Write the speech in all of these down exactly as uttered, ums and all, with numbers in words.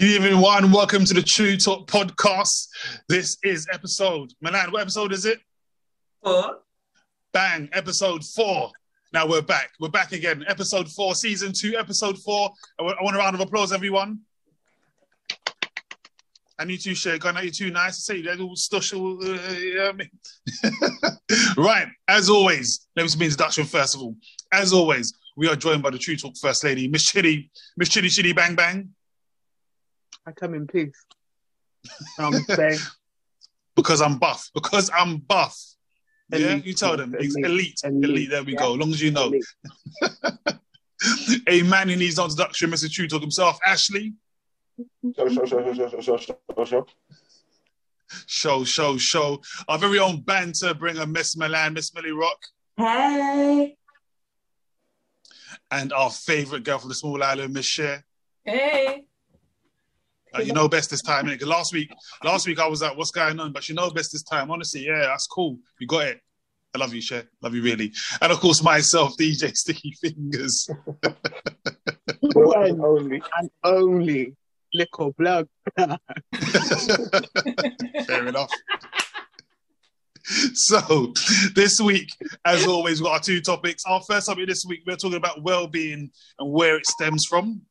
Good evening, everyone. Welcome to the True Talk podcast. This is episode, Milan, what episode is it? Four. Bang, episode four. Now we're back. We're back again. Episode four, season two, episode four. I want a round of applause, everyone. And you two, Cher, going out, you're too nice to say. You're all stush. All, uh, you know what I mean? Right, as always, let me do an introduction first of all. As always, we are joined by the True Talk First Lady, Miss Chidi. Miss Chidi, Chidi, bang, bang. I come in peace. Um, because I'm buff. Because I'm buff. Elite. Yeah, you tell them. Elite. Elite. Elite. Elite. There we yeah. go. As long as you know. A man who needs no introduction, Mister True Talk himself, Ashley. Show, show, show, show, show, show, show, show. Show, show, show. Our very own banter bringer, Miss Milan, Miss Millie Rock. Hey. And our favourite girl from the small island, Miss Cher. Hey. Uh, you know best this time, innit? Because last week, last week I was like, what's going on? But you know best this time. Honestly, yeah, that's cool. You got it. I love you, Cher. Love you, really. And of course, myself, D J Sticky Fingers. and only, and only, little plug. Fair enough. So, this week, as always, we've got our two topics. Our first topic this week, we're talking about well-being and where it stems from.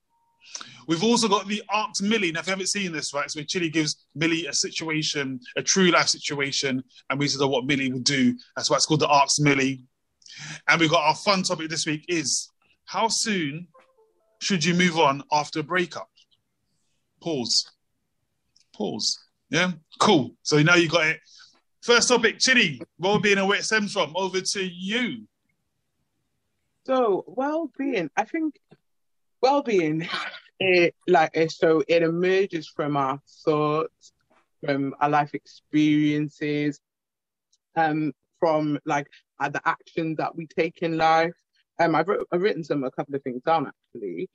We've also got the Asked Millie. Now, if you haven't seen this, right, so Chidi gives Millie a situation, a true life situation, and we said what Millie would do. That's why it's called the Asked Millie. And we've got our fun topic this week is, how soon should you move on after a breakup? Pause. Pause. Yeah? Cool. So now you got it. First topic, Chidi, well-being and where it stems from. Over to you. So, well-being, I think... Well-being, it, like so, it emerges from our thoughts, from our life experiences, um, from like uh, the actions that we take in life. Um, I've, wrote, I've written some a couple of things down actually.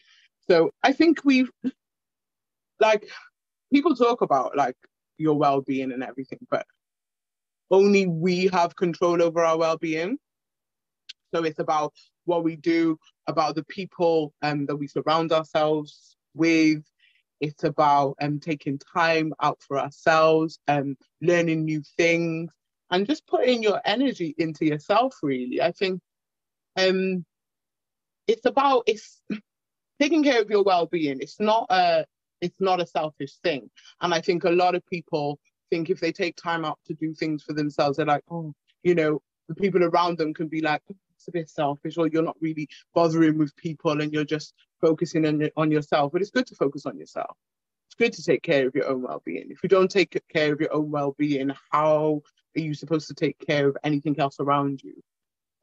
So I think we've like people talk about like your well-being and everything, but only we have control over our well-being. So it's about what we do, about the people um, that we surround ourselves with. It's about um, taking time out for ourselves, um, learning new things, and just putting your energy into yourself, really. I think um, it's about it's taking care of your well-being. It's not a, it's not a selfish thing. And I think a lot of people think if they take time out to do things for themselves, they're like, oh, you know, the people around them can be like, a bit selfish, or you're not really bothering with people and you're just focusing on, on yourself. But it's good to focus on yourself. It's good to take care of your own well-being. If you don't take care of your own well-being, how are you supposed to take care of anything else around you?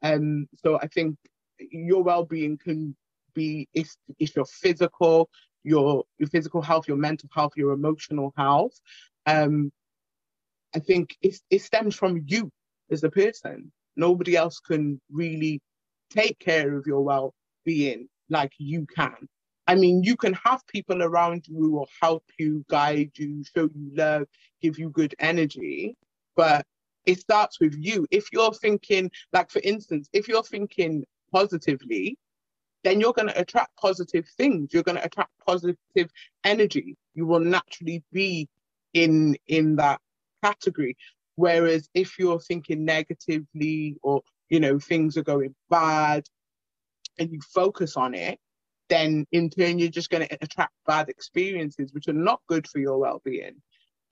Um, so I think your well-being can be, it's, it's your physical, your, your physical health, your mental health, your emotional health. Um, I think it's, it stems from you as a person. Nobody else can really take care of your well-being like you can. I mean, you can have people around you who will help you, guide you, show you love, give you good energy, but it starts with you. If you're thinking, like for instance, if you're thinking positively, then you're going to attract positive things. You're going to attract positive energy. You will naturally be in, in that category. Whereas if you're thinking negatively or, you know, things are going bad and you focus on it, then in turn, you're just going to attract bad experiences, which are not good for your well-being.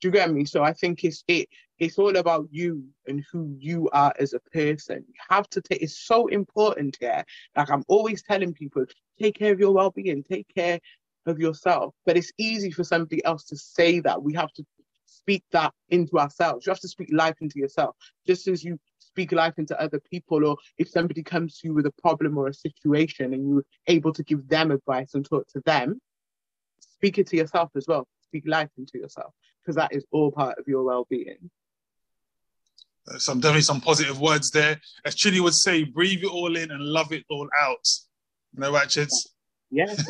Do you get me? So I think it's it. It's all about you and who you are as a person. You have to take, it's so important here. Yeah? Like I'm always telling people, take care of your well-being, take care of yourself. But it's easy for somebody else to say that. We have to speak that into ourselves. You have to speak life into yourself, just as you speak life into other people. Or if somebody comes to you with a problem or a situation and you're able to give them advice and talk to them, speak it to yourself as well. Speak life into yourself, because that is all part of your well-being. Uh, some definitely some positive words there. As Chidi would say, breathe it all in and love it all out. You know, right, Chids? Yes.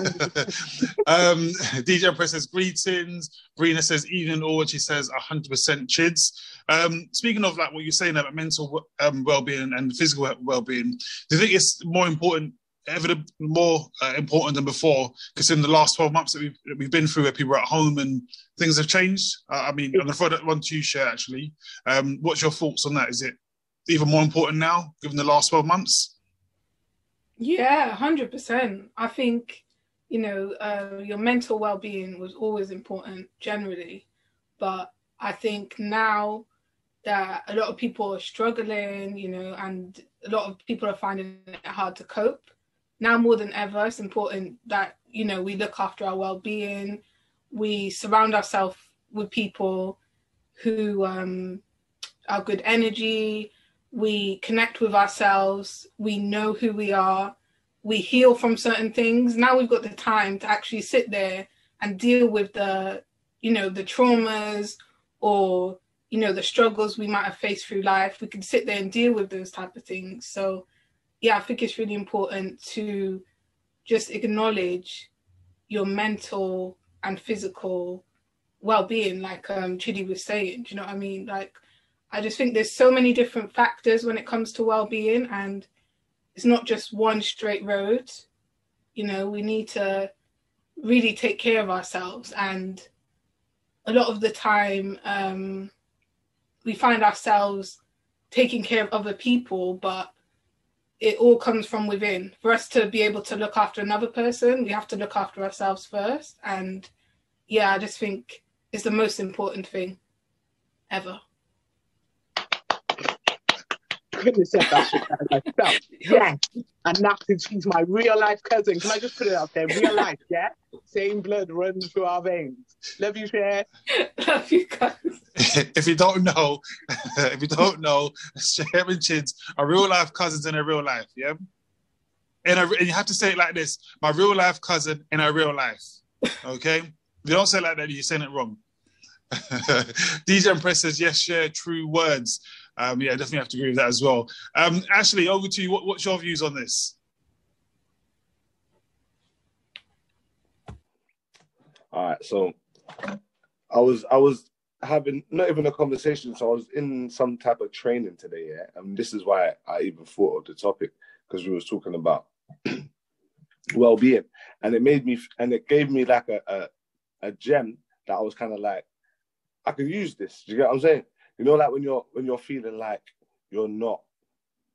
um, D J Press says greetings. Brina says evening all. She says one hundred percent Chids. Um, speaking of like what you're saying about mental um, well-being and physical well-being, do you think it's more important ever more uh, important than before, because in the last twelve months that we've, that we've been through, where people are at home and things have changed. Uh, I mean, and I throw that one to you, Cher, actually. Um, what's your thoughts on that? Is it even more important now, given the last twelve months? Yeah, one hundred percent. I think, you know, uh, your mental well-being was always important generally, but I think now that a lot of people are struggling, you know, and a lot of people are finding it hard to cope. Now more than ever, it's important that, you know, we look after our well-being, we surround ourselves with people who um, are good energy, we connect with ourselves, we know who we are, we heal from certain things. Now we've got the time to actually sit there and deal with the, you know, the traumas or, you know, the struggles we might have faced through life. We can sit there and deal with those type of things. So, yeah, I think it's really important to just acknowledge your mental and physical well-being, like um, Chidi was saying. Do you know what I mean? Like, I just think there's so many different factors when it comes to well-being, and it's not just one straight road. You know, we need to really take care of ourselves, and a lot of the time um, we find ourselves taking care of other people, but it all comes from within. For us to be able to look after another person, we have to look after ourselves first. And yeah, I just think it's the most important thing ever. Goodness, said that shit myself. Yeah, and that is, she's my real life cousin. Can I just put it out there? Real life, yeah. Same blood runs through our veins. Love you, Cher. Love you guys. If you don't know, if you don't know, Cher and Chids are real life cousins in a real life. Yeah, and, I, and you have to say it like this: my real life cousin in a real life. Okay, if you don't say it like that, you're saying it wrong. D J Impress says yes, Cher, true words. Um, yeah, I definitely have to agree with that as well. Um, Ashley, over to you. What, what's your views on this? All right, so I was I was having not even a conversation. So I was in some type of training today, yeah, and this is why I even thought of the topic, because we were talking about well-being, and it made me and it gave me like a a, a gem that I was kind of like, I could use this. Do you get what I'm saying? You know, like when you're when you're feeling like you're not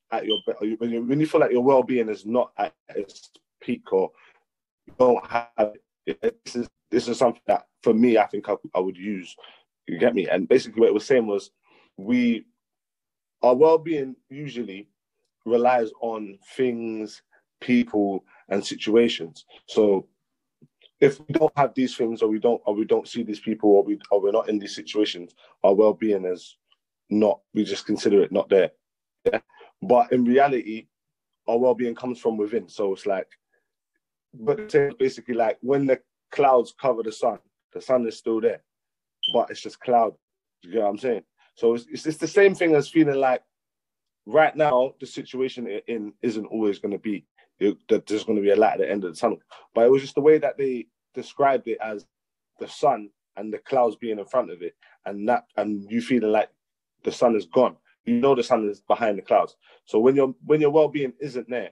at your best, when you when you feel like your well-being is not at its peak, or you don't have it. This is this is something that for me, I think I, I would use. You get me? And basically, what it was saying was, we our well-being usually relies on things, people, and situations. So if we don't have these things, or we don't, or we don't see these people, or we, or we're not in these situations, our well-being is not. We just consider it not there. Yeah? But in reality, our well-being comes from within. So it's like, but basically, like when the clouds cover the sun, the sun is still there, but it's just cloud. You know what I'm saying? So it's it's, it's the same thing as feeling like right now the situation you're in isn't always going to be. It, that there's going to be a light at the end of the tunnel, but it was just the way that they described it as the sun and the clouds being in front of it, and that, and you feeling like the sun is gone. You know the sun is behind the clouds. So when your when your well-being isn't there,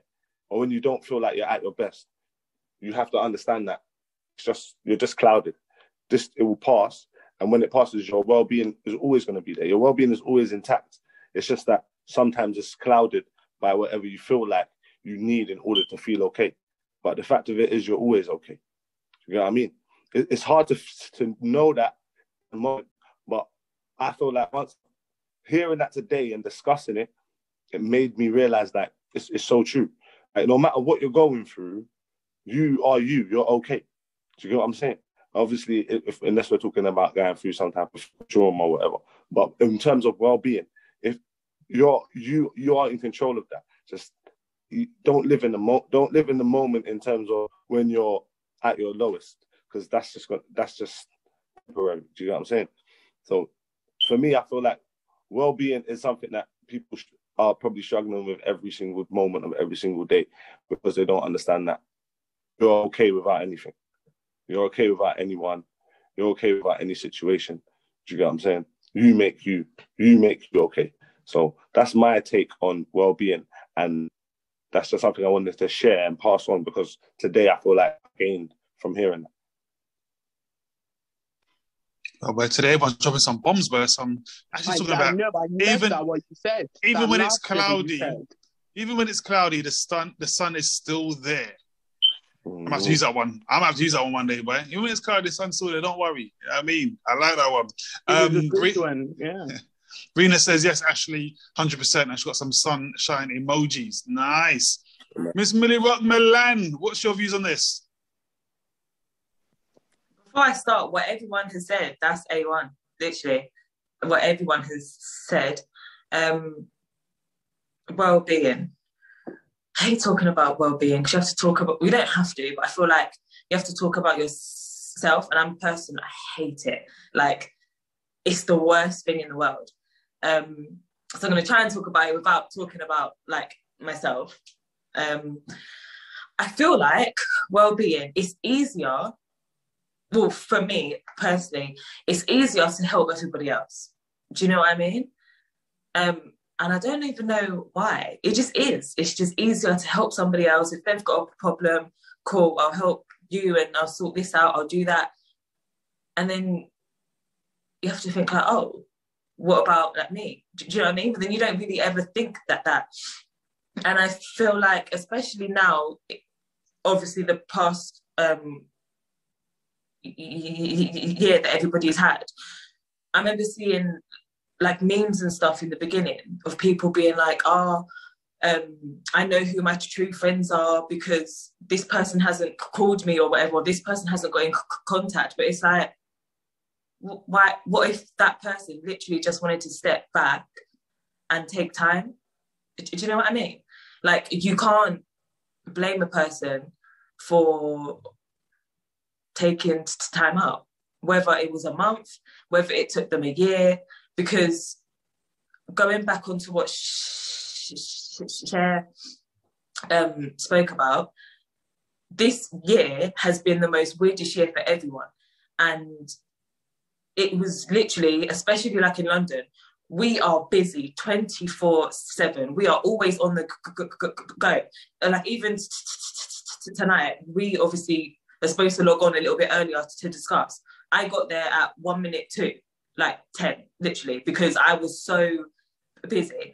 or when you don't feel like you're at your best, you have to understand that it's just you're just clouded. This it will pass, and when it passes, your well-being is always going to be there. Your well-being is always intact. It's just that sometimes it's clouded by whatever you feel like you need in order to feel okay. But the fact of it is, you're always okay. You know what I mean? It's hard to to know that in the moment, but I feel like once hearing that today and discussing it, it made me realize that it's, it's so true. Like, no matter what you're going through, you are you, you're okay. Do you get what I'm saying? Obviously, if, unless we're talking about going through some type of trauma or whatever, but in terms of well-being, if you're, you, you are in control of that, just You don't live in the mo- don't live in the moment in terms of when you're at your lowest, because that's just got, that's just temporary. Do you know what I'm saying? So for me, I feel like well-being is something that people sh- are probably struggling with every single moment of every single day, because they don't understand that you're okay without anything, you're okay without anyone, you're okay without any situation. Do you get what I'm saying? You make you, you make you okay. So that's my take on well-being and that's just something I wanted to share and pass on, because today I feel like I gained from hearing that. Oh, well, today everyone's dropping some bombs, but I'm actually I, talking I about know, even that what you said. Even that when it's cloudy, even when it's cloudy, the sun the sun is still there. Mm. I'm gonna have to use that one. I'm gonna have to use that one one day, but even when it's cloudy, the sun's still there. Don't worry. I mean, I like that one. Um, Re- one. Yeah. Rena says yes, Ashley, hundred percent. And she got some sunshine emojis. Nice. Miss Millie Rock Milan, what's your views on this? Before I start, what everyone has said, that's A one, literally. What everyone has said. Um, well-being. I hate talking about well-being, because you have to talk about, we don't have to, but I feel like you have to talk about yourself, and I'm a person, I hate it. Like, it's the worst thing in the world. Um, so I'm going to try and talk about it without talking about, like, myself. Um, I feel like well-being is easier. Well, for me personally, it's easier to help everybody else. Do you know what I mean? Um, and I don't even know why. It just is. It's just easier to help somebody else. If they've got a problem, cool, I'll help you and I'll sort this out, I'll do that. And then you have to think like, oh, what about like me? Do, do you know what I mean? But then you don't really ever think that that. And I feel like, especially now, obviously the past... Um, year that everybody's had. I remember seeing like memes and stuff in the beginning of people being like, oh, um, I know who my true friends are because this person hasn't called me or whatever, or this person hasn't got in c- contact. But it's like, why? What if that person literally just wanted to step back and take time? Do, do you know what I mean? Like, you can't blame a person for taking time out, whether it was a month, whether it took them a year, because going back onto what Cher um, spoke about, this year has been the most weirdest year for everyone. And it was literally, especially like in London, we are busy twenty-four seven. We are always on the go. And like even tonight, we obviously they're supposed to log on a little bit earlier to discuss. I got there at one minute to, like ten, literally, because I was so busy.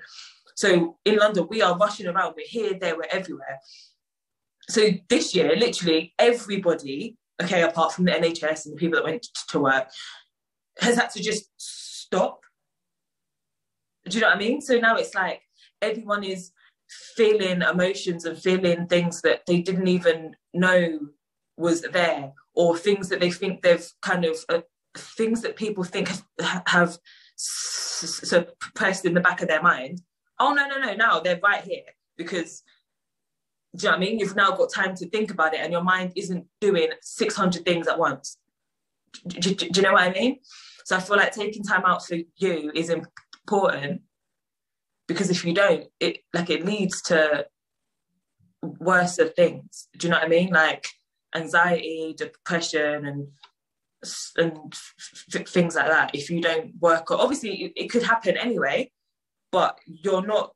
So in London, we are rushing around. We're here, there, we're everywhere. So this year, literally everybody, okay, apart from the N H S and the people that went to work, has had to just stop. Do you know what I mean? So now it's like everyone is feeling emotions and feeling things that they didn't even know was there, or things that they think they've kind of, uh, things that people think have, have suppressed in the back of their mind. Oh, no, no, no, now they're right here, because, do you know what I mean? You've now got time to think about it and your mind isn't doing six hundred things at once. Do, do, do you know what I mean? So I feel like taking time out for you is important, because if you don't, it like it leads to worse of things. Do you know what I mean? Like, anxiety, depression, and and f- things like that. If you don't work, or obviously it could happen anyway, but you're not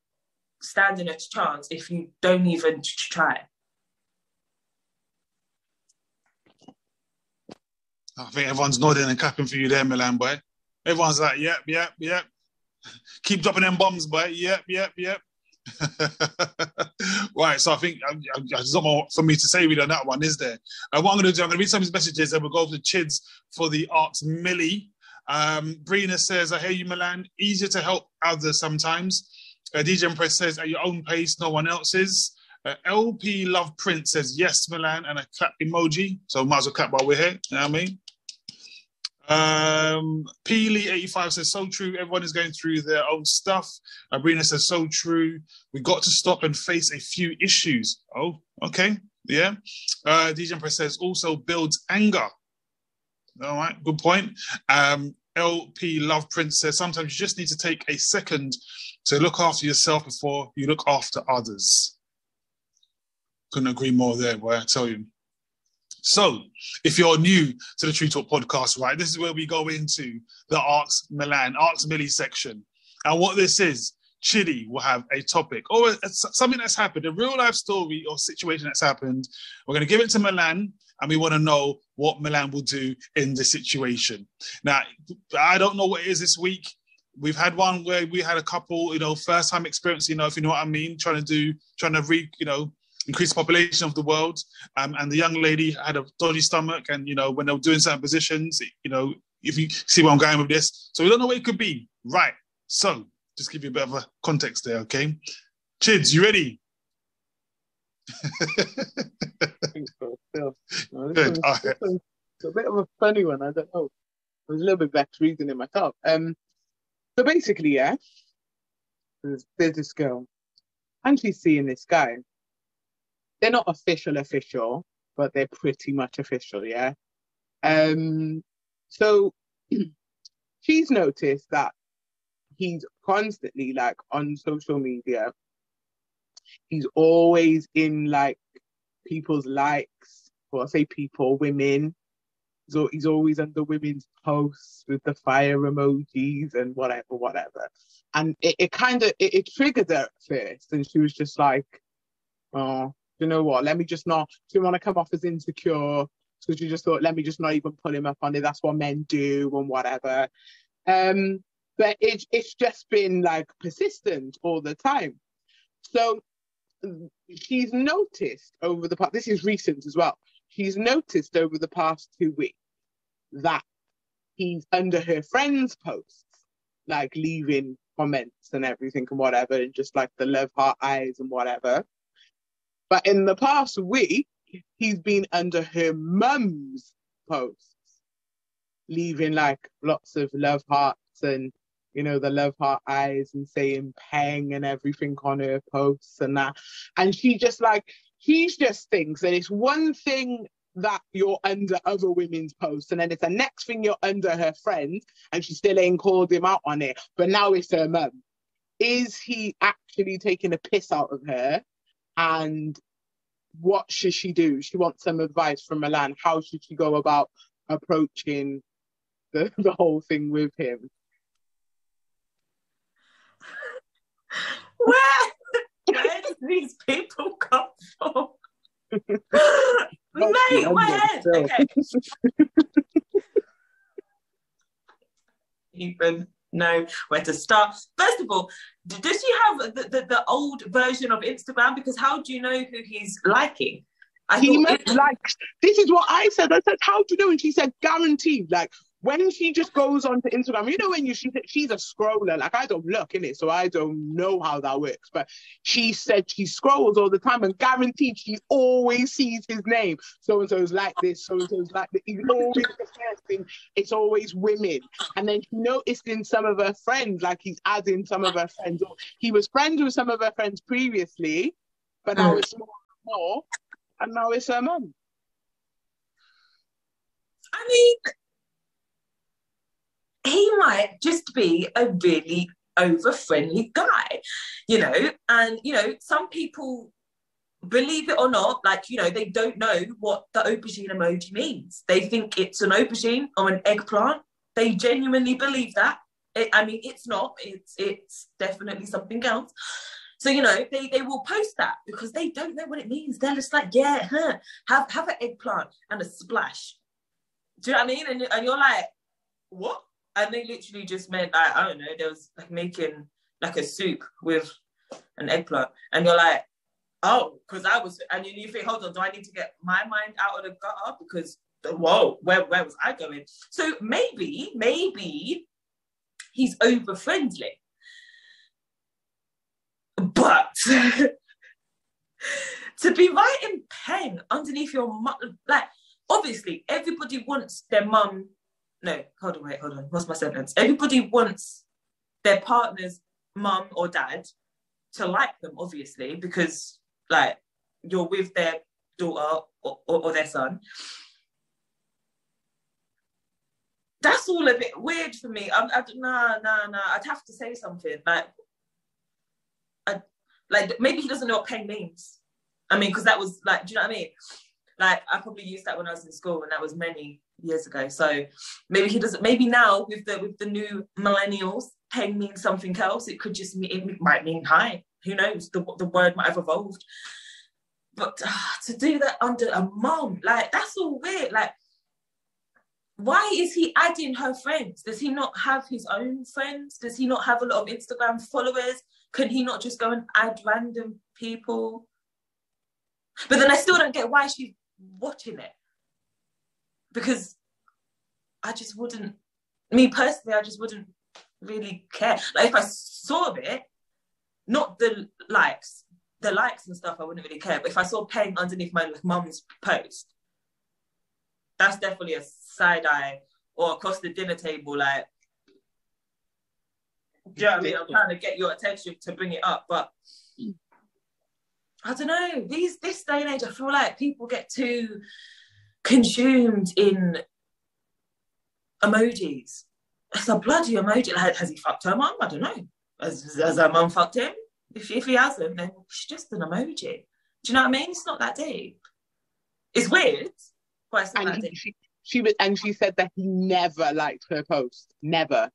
standing a chance if you don't even try. I think everyone's nodding and clapping for you there, Milan boy. Everyone's like, yep, yep, yep. Keep dropping them bombs, boy. Yep, yep, yep. Right, so I think there's not more for me to say really on that one, is there? Uh, what I'm going to do, I'm going to read some of his messages and we'll go over to Chids for the arts Millie. Um, Brina says, I hear you, Milan. Easier to help others sometimes. Uh, D J Empress says, at your own pace, no one else's. Uh, L P Love Prince says, yes, Milan, and a clap emoji. So might as well clap while we're here, you know what I mean? Um, Peely eighty-five says, so true. Everyone is going through their own stuff. Abrina says, so true. We got to stop and face a few issues. Oh, okay. Yeah. Uh, D J Empress says, also builds anger. All right. Good point. Um, L P Love Prince says, sometimes you just need to take a second to look after yourself before you look after others. Couldn't agree more there, boy, I tell you. So, if you're new to the True Talk podcast, right, this is where we go into the Arts Milan, Arts Millie section. And what this is, Chidi will have a topic or something that's happened, a real life story or situation that's happened. We're going to give it to Milan, and we want to know what Milan will do in the situation. Now, I don't know what it is this week. We've had one where we had a couple, you know, first time experience, you know, if you know what I mean, trying to do, trying to re, you know, increase the population of the world. Um, and the young lady had a dodgy stomach, and, you know, when they were doing certain positions, you know, if you see where I'm going with this. So we don't know what it could be. Right. So, just give you a bit of a context there, okay? Chids, you ready? I think so, still. No, Good. All right. It's a bit of a funny one, I don't know. I was a little bit back to reason in my car. Um, so basically, yeah, there's, there's this girl, and she's seeing this guy. They're not official, official, but they're pretty much official, yeah? Um, so she's noticed that he's constantly, like, on social media. He's always in, like, people's likes. Well, I say people, women. So he's always under women's posts with the fire emojis and whatever, whatever. And it, it kind of, it, it triggered her at first. And she was just like, oh, you know what? Let me just not, she didn't want to come off as insecure. So she just thought, let me just not even pull him up on it. That's what men do and whatever. Um... But it, it's just been, like, persistent all the time. So she's noticed over the past, this is recent as well, she's noticed over the past two weeks that he's under her friends' posts, like, leaving comments and everything and whatever, and just, like, the love heart eyes and whatever. But in the past week, he's been under her mum's posts, leaving, like, lots of love hearts and, you know, the love heart eyes and saying pang and everything on her posts and that. And she just, like, he just thinks that it's one thing that you're under other women's posts, and then it's the next thing you're under her friend, and she still ain't called him out on it, but now it's her mum. Is he actually taking a piss out of her? And what should she do? She wants some advice from Milan. How should she go about approaching the, the whole thing with him? Where, where do these people come from? Mate, where? Okay. Even know where to start. First of all, does she have the, the, the old version of Instagram? Because how do you know who he's liking? I he must it- like, this is what I said. I said, how do you know? And she said, guaranteed. Like, when she just goes onto Instagram, you know, when you she, she's a scroller, like, I don't look in it, so I don't know how that works. But she said she scrolls all the time, and guaranteed she always sees his name. So and so's like this, so and so's like this. It's always the first thing. It's always women. And then she noticed in some of her friends, like, he's adding some of her friends. He was friends with some of her friends previously, but now it's more and more, and now it's her mum. I mean, he might just be a really over-friendly guy, you know? And, you know, some people, believe it or not, like, you know, they don't know what the aubergine emoji means. They think it's an aubergine or an eggplant. They genuinely believe that. It, I mean, it's not. It's it's definitely something else. So, you know, they, they will post that because they don't know what it means. They're just like, yeah, huh, have, have an eggplant and a splash. Do you know what I mean? And, and you're like, what? And they literally just meant, like, I don't know, they was like making like a soup with an eggplant. And you're like, oh, because I was, and you think, hold on, do I need to get my mind out of the gutter? Because, whoa, where, where was I going? So maybe, maybe he's over-friendly. But to be writing pen underneath your mum, like, obviously, everybody wants their mum. No, hold on, wait, hold on. What's my sentence? Everybody wants their partner's mum or dad to like them, obviously, because, like, you're with their daughter or, or, or their son. That's all a bit weird for me. I, I, nah, nah, nah. I'd have to say something. Like, I, like maybe he doesn't know what pen means. I mean, because that was, like, do you know what I mean? Like, I probably used that when I was in school, and that was many years ago. So maybe he doesn't, maybe now with the with the new millennials, peng means something else. It could just mean, it might mean hi. Who knows? The the word might have evolved. But uh, to do that under a mom, like, that's all weird. Like, why is he adding her friends? Does he not have his own friends? Does he not have a lot of Instagram followers? Can he not just go and add random people? But then I still don't get why she's watching it. Because I just wouldn't, me personally, I just wouldn't really care. Like, if I saw it, not the likes, the likes and stuff, I wouldn't really care. But if I saw pain underneath my mum's post, that's definitely a side eye, or across the dinner table, like, do you know what I mean? I'm trying to get your attention to bring it up, but I don't know. These this day and age, I feel like people get too consumed in emojis. It's a bloody emoji. Like, has he fucked her mum? I don't know. Has, has her mum fucked him? If, if he hasn't, then it's just an emoji. Do you know what I mean? It's not that deep. It's weird. Well, it's not and that he, deep. She, she was, and she said that he never liked her post. Never.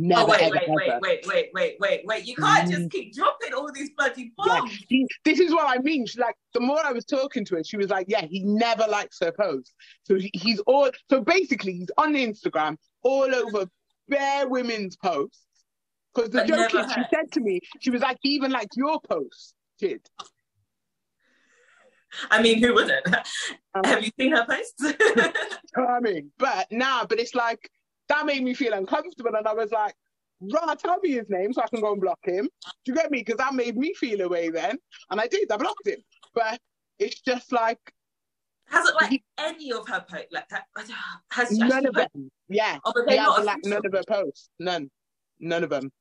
Never, oh, wait, ever, wait, wait, wait, wait, wait, wait, wait. You can't just keep dropping all these bloody bombs. Yeah, she, this is what I mean. She, like, the more I was talking to her, she was like, yeah, he never likes her post. So he, he's all, so basically he's on Instagram, all over bare women's posts. Because the but joke is, she said to me, she was like, he even liked your post, shit. I mean, who wouldn't? Um, Have you seen her posts? I mean, but nah, but it's like, that made me feel uncomfortable, and I was like, "Rah, tell me his name so I can go and block him." Do you get me? Because that made me feel away then, and I did. I blocked him, but it's just like, hasn't like he, any of her posts like that. Has none of post? Them? Yeah, oh, but yeah, like none of her posts. None, none of them.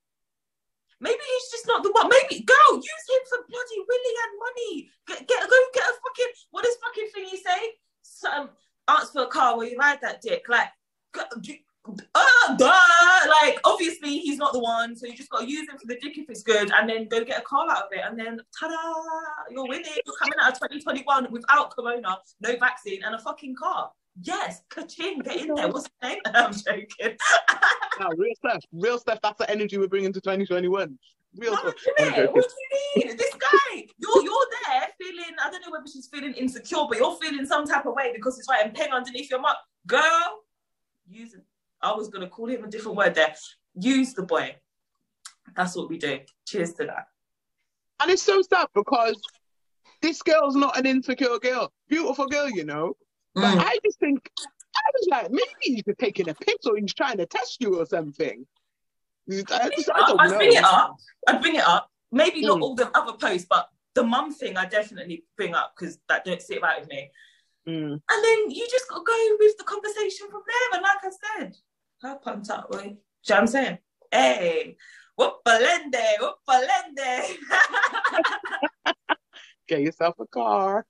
Maybe he's just not the one. Maybe girl, use him for bloody willy and money. Get, get go get a fucking, what is fucking thing you say? Some ask for a car where you ride that dick. Like, go, do, Uh, duh. Like, obviously he's not the one, so you just gotta use him for the dick if it's good, and then go get a call out of it, and then ta-da, you're winning. You're coming out of twenty twenty-one without corona, no vaccine, and a fucking car. Yes, ka-ching, get in there. What's the name? I'm joking. No, real stuff, real stuff. That's the energy we're bringing to twenty twenty-one. Real no, stuff. What do you mean? This guy, you're you're there feeling. I don't know whether she's feeling insecure, but you're feeling some type of way because it's right and ping underneath your mouth, girl. Use it. I was going to call him a different word there. Use the boy. That's what we do. Cheers to that. And it's so sad because this girl's not an insecure girl. Beautiful girl, you know. Mm. But I just think, I was like, maybe he's just taking a piss or he's trying to test you or something. I just, I don't I'd know. bring it up. I'd bring it up. Maybe not mm. all the other posts, but the mum thing I definitely bring up because that don't sit right with me. Mm. And then you just got to go with the conversation from there. And like I said, I pumped up, right? Do you know what I'm saying? Hey, whoop-a-lende, whoop-a-lende. Get yourself a car.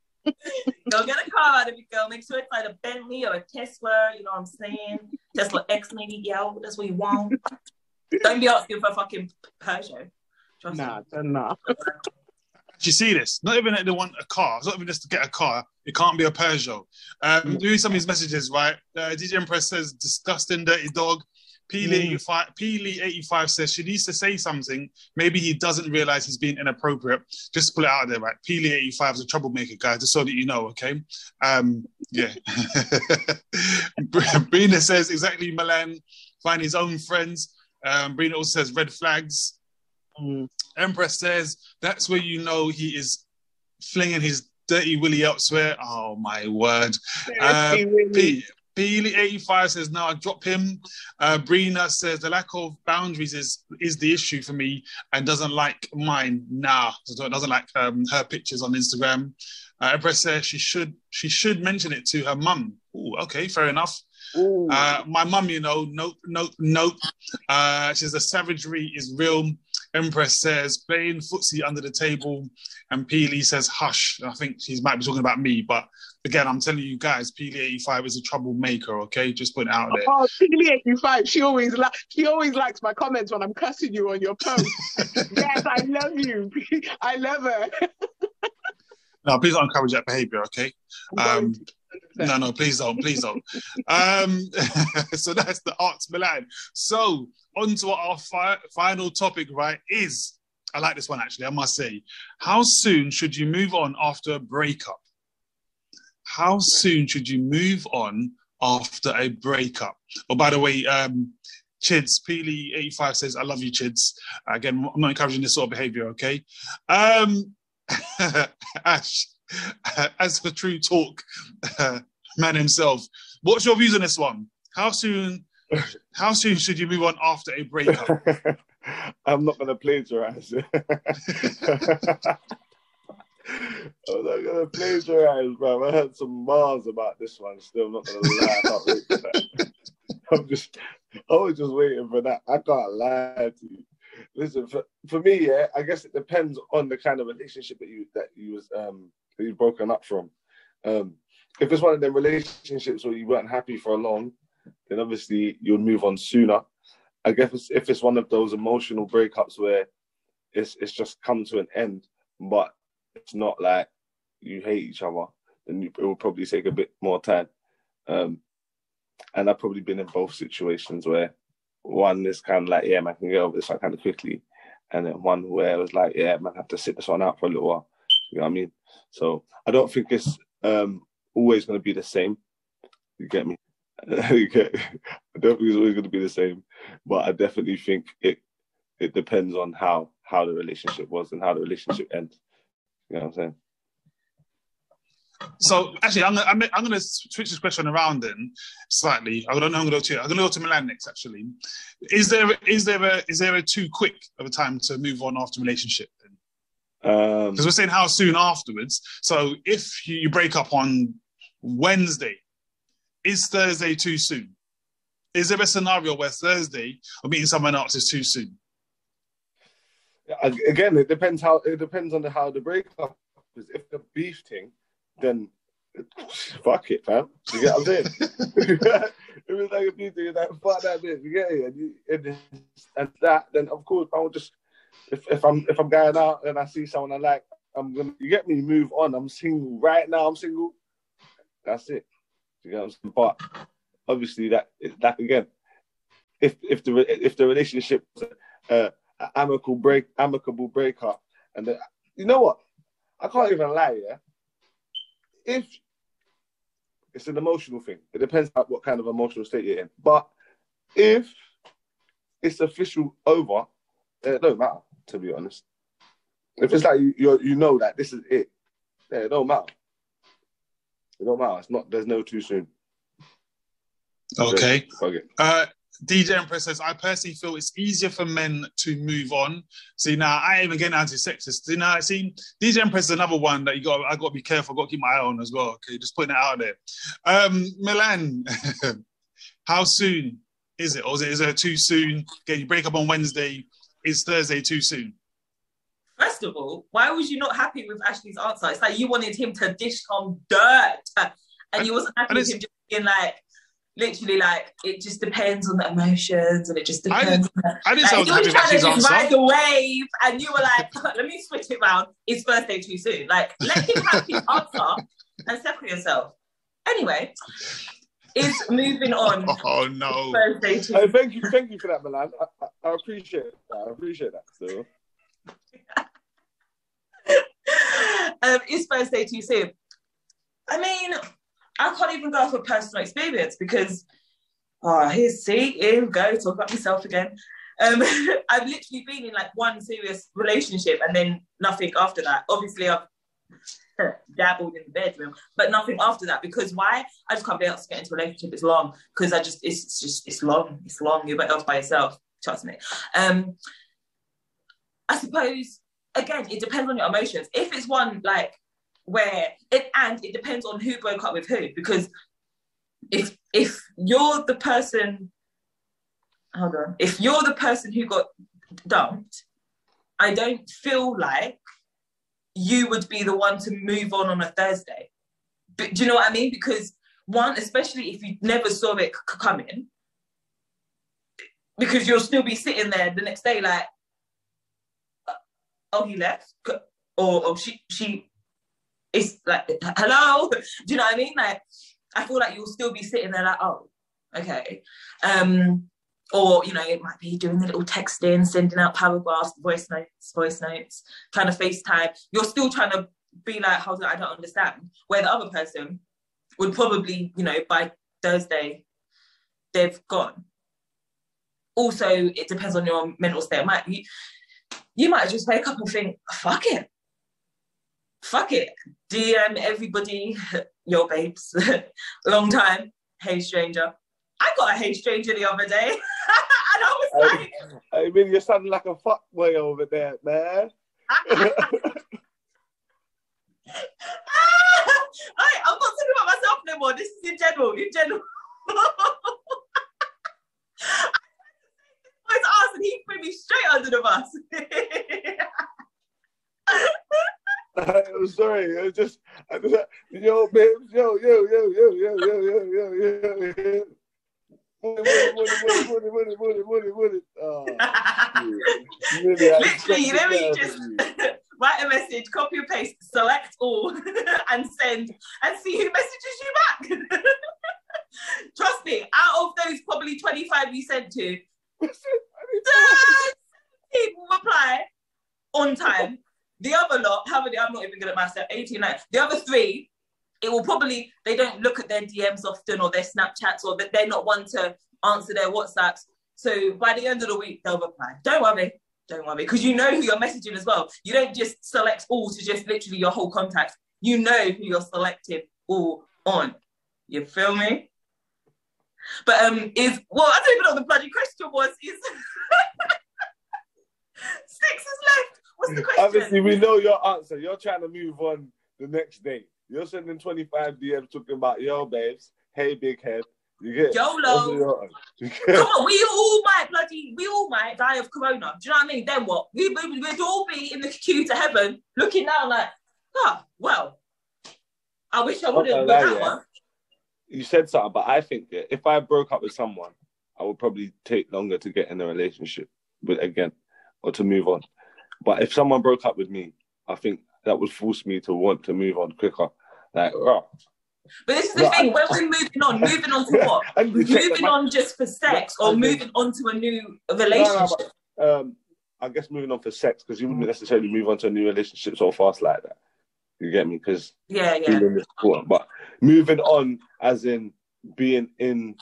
Go get a car, there we go. Make sure it's like a Bentley or a Tesla, you know what I'm saying? Tesla X maybe, yo, that's what you want. Don't be asking for a fucking Peugeot. Trust nah, that's enough. Do you see this? Not even that they want a car. It's not even just to get a car. It can't be a Peugeot. Um, read some of his messages, right? Uh, D J Empress says, disgusting, dirty dog. P L E eighty-five mm. says, she needs to say something. Maybe he doesn't realise he's being inappropriate. Just pull it out of there, right? P L E eighty-five is a troublemaker, guys, just so that you know, okay? Um, yeah. Brina says, exactly, Milan. Find his own friends. Um, Brina also says, red flags. Mm. Empress says, that's where you know he is flinging his dirty willy elsewhere. Oh, my word. Uh, P- P eighty-five says, no, I drop him. Uh, Brina says, the lack of boundaries is, is the issue for me and doesn't like mine now. Nah. Doesn't like um, her pictures on Instagram. Uh, Empress says she should, she should mention it to her mum. Ooh, okay, fair enough. Uh, my mum, you know, nope, nope, nope. Uh, she says the savagery is real. Empress says playing footsie under the table, and Peely says hush. I think she might be talking about me, but again, I'm telling you guys, P L E eighty-five is a troublemaker, okay? Just put it out there. Oh, P L E eighty-five, she always li- she always likes my comments when I'm cussing you on your post. Yes, I love you. I love her. No, please don't encourage that behaviour, okay? Um, No, no, please don't, please don't. um, so that's the Arts Milan. So on to our fi- final topic, right, is, I like this one actually, I must say, how soon should you move on after a breakup? How soon should you move on after a breakup? Oh, by the way, um, Chids, Peely eighty-five says, I love you, Chids. Again, I'm not encouraging this sort of behaviour, okay? Um, Ash, as for True Talk, uh, man himself, what's your views on this one? How soon how soon should you move on after a breakup? I'm not going to plagiarise. I'm not going to plagiarise, bro. I heard some Mars about this one still. I'm not going to lie. I can't wait for that. I'm just, I was just waiting for that. I can't lie to you. Listen, for, for me, yeah, I guess it depends on the kind of relationship that you that you was um that you've broken up from. Um, if it's one of them relationships where you weren't happy for long, then obviously you'll move on sooner. I guess if it's, if it's one of those emotional breakups where it's it's just come to an end, but it's not like you hate each other, then you, it will probably take a bit more time. Um, and I've probably been in both situations where one is kind of like, yeah, man, I can get over this one kind of quickly. And then one where it was like, yeah, man, I have to sit this one out for a little while. You know what I mean? So I don't think it's um, always going to be the same. You get me? You get me? I don't think it's always going to be the same. But I definitely think it it depends on how, how the relationship was and how the relationship ends. You know what I'm saying? So actually, I'm gonna, I'm, I'm gonna switch this question around then slightly. I don't know. I'm gonna go to I'm gonna go to Milan next. Actually, is there is there a is there a too quick of a time to move on after a relationship? Because um, we're saying how soon afterwards. So if you break up on Wednesday, is Thursday too soon? Is there a scenario where Thursday or meeting someone else is too soon? Again, it depends how it depends on the, how the breakup is. If the beef thing, then fuck it, fam. You get what I'm saying? It was like a few things, like, fuck that bitch, you get it? And, you, and, and that, then of course, I will just, if, if I'm if I'm going out and I see someone I like, I'm gonna, you get me, move on. I'm single right now, I'm single. That's it. You get what I'm saying? But obviously, that, that again, if if the if the relationship was uh, an amicable, break, amicable breakup, and the, you know what? I can't even lie, yeah? If it's an emotional thing, it depends on what kind of emotional state you're in. But if it's official over, then it don't matter, to be honest. If it's like you you're, you know that this is it, then it don't matter. It don't matter. It's not. There's no too soon. Okay. So, okay. Uh, D J Empress says, I personally feel it's easier for men to move on. See, now I am again anti-sexist. See, now, see, D J Empress is another one that you got. I got to be careful. Got to keep my eye on as well. Okay, just putting it out there. Um, Milan, how soon is it, or is it, is it too soon? Okay, you break up on Wednesday. Is Thursday too soon? First of all, why was you not happy with Ashley's answer? It's like you wanted him to dish on dirt, and, and you wasn't happy with him just being like. Literally, like, it just depends on the emotions and it just depends. I didn't sound happy about his answer. You were trying to just ride the wave and you were like, let me switch it round. It's Thursday too soon. Like, let him have his answer and separate yourself. Anyway, it's moving on. Oh, no. Thursday too soon. Thank you, thank you for that, Milan. I, I, I appreciate that. I appreciate that, so. um, It's Thursday too soon. I mean... I can't even go off a personal experience because, oh, here's, see, here we go, talk about myself again. Um, I've literally been in like one serious relationship and then nothing after that. Obviously, I've dabbled in the bedroom, but nothing after that because why? I just can't be able to get into a relationship. It's long because I just, it's, it's just, it's long. It's long. You're better off by yourself. Trust me. Um, I suppose, again, it depends on your emotions. If it's one like, where it and it depends on who broke up with who, because if if you're the person hold on if you're the person who got dumped, I don't feel like you would be the one to move on on a Thursday. But do you know what I mean? Because one, especially if you never saw it c- coming, because you'll still be sitting there the next day like, oh, he left, or, or she she it's like, hello? Do you know what I mean? Like, I feel like you'll still be sitting there like, oh, okay. Um, or, you know, it might be doing the little texting, sending out paragraphs, voice notes, voice notes, trying to FaceTime. You're still trying to be like, hold on, I don't understand. Where the other person would probably, you know, by Thursday, they've gone. Also, it depends on your mental state. Might you, you might just wake up and think, fuck it. Fuck it. D M everybody, your babes. Long time. Hey, stranger. I got a hey, stranger the other day. And I was like... I, I mean, you're sounding like a fuckboy over there, man. I, I'm not talking about myself no more. This is in general. In general. His ass and he threw me straight under the bus. I'm sorry, I was just, I was like, yo, babe, yo, yo, yo, yo, yo, yo, yo, yo, yo, yo. Literally, let me just write a message, copy and paste, select all, and send, and see who messages you back. Trust me, out of those probably twenty-five you sent to, people reply on time. The other lot, how many? I'm not even good at myself. eighteen, nineteen. The other three, it will probably, they don't look at their D Ms often or their Snapchats, or that they're not one to answer their WhatsApps. So by the end of the week, they'll reply. Don't worry, don't worry, because you know who you're messaging as well. You don't just select all to just literally your whole contact. You know who you're selecting all on. You feel me? But um, is well, I don't even know what the bloody question was. Is six is left? What's the question? Obviously, we know your answer. You're trying to move on the next day. You're sending twenty-five D Ms talking about yo, babes. Hey, big head. You get YOLO. You get Come on, we all might bloody, we all might die of corona. Do you know what I mean? Then what? We we'd all be in the queue to heaven, looking down like, oh, well, I wish I wouldn't have done that one. You said something, but I think that if I broke up with someone, I would probably take longer to get in a relationship with again, or to move on. But if someone broke up with me, I think that would force me to want to move on quicker. Like, oh. But this is the no, thing, I, when we're moving on, moving on to what? Moving on just for sex, or moving on to a new relationship? No, no, um, I guess moving on for sex, because you wouldn't necessarily move on to a new relationship so fast like that. You get me? Because yeah, yeah. But moving on, as in being in,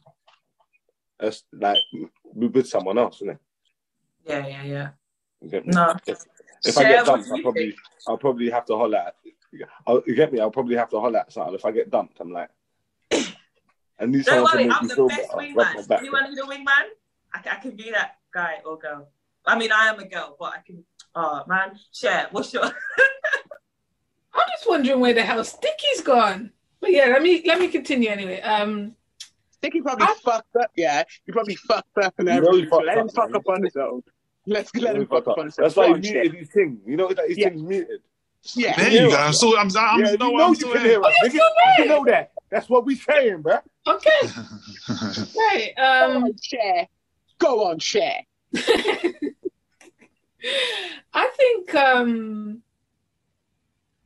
a, like with someone else, isn't it? Yeah, yeah, yeah. You get me? No. If, if I get dumped, I probably, I'll probably have to holler. At, you get me? I'll probably have to holler at someone. If I get dumped, I'm like, I need someone to make me feel better. Don't worry, I'm the best wingman. Anyone need a wingman? I, I can be that guy or girl. I mean, I am a girl, but I can. Oh man, Cher, what's your? I'm just wondering where the hell Sticky's gone. But yeah, let me let me continue anyway. Um, Sticky probably I, fucked up. Yeah, he probably fucked up and everything. Really let him fuck up on his own. Let's let really him fuck up on his own. That's why he muted his thing. You know that his yeah. thing's muted. Yeah, there you go. I'm so I'm, I'm yeah, you know, know I'm you can hear us. Oh, you, you know that. That's what we saying, bro. Okay. Right. Um, go on, Cher. Go on, Cher. I think. Um,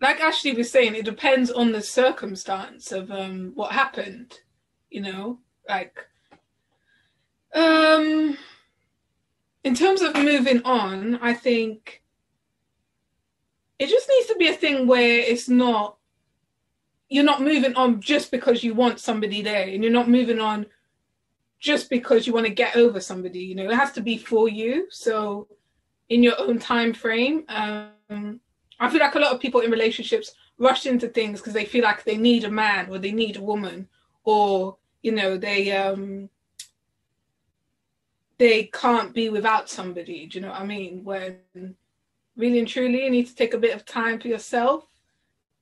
Like Ashley was saying, it depends on the circumstance of um, what happened, you know, like, um, in terms of moving on, I think it just needs to be a thing where it's not, you're not moving on just because you want somebody there, and you're not moving on just because you want to get over somebody, you know, it has to be for you. So in your own time frame, um, I feel like a lot of people in relationships rush into things because they feel like they need a man or they need a woman, or, you know, they um, they can't be without somebody. Do you know what I mean? When really and truly you need to take a bit of time for yourself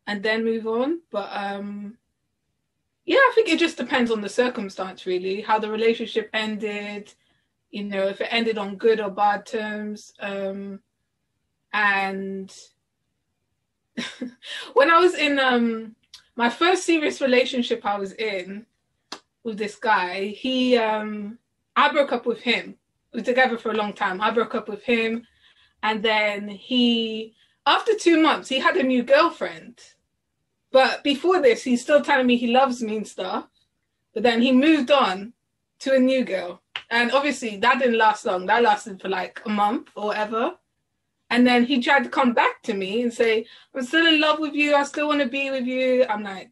and then move on. But um, yeah, I think it just depends on the circumstance, really, how the relationship ended, you know, if it ended on good or bad terms. Um, and... When I was in um, my first serious relationship I was in with this guy, he, um, I broke up with him. We were together for a long time. I broke up with him. And then he, after two months, he had a new girlfriend. But before this, he's still telling me he loves me and stuff. But then he moved on to a new girl. And obviously, that didn't last long. That lasted for like a month or whatever. And then he tried to come back to me and say, I'm still in love with you. I still want to be with you. I'm like,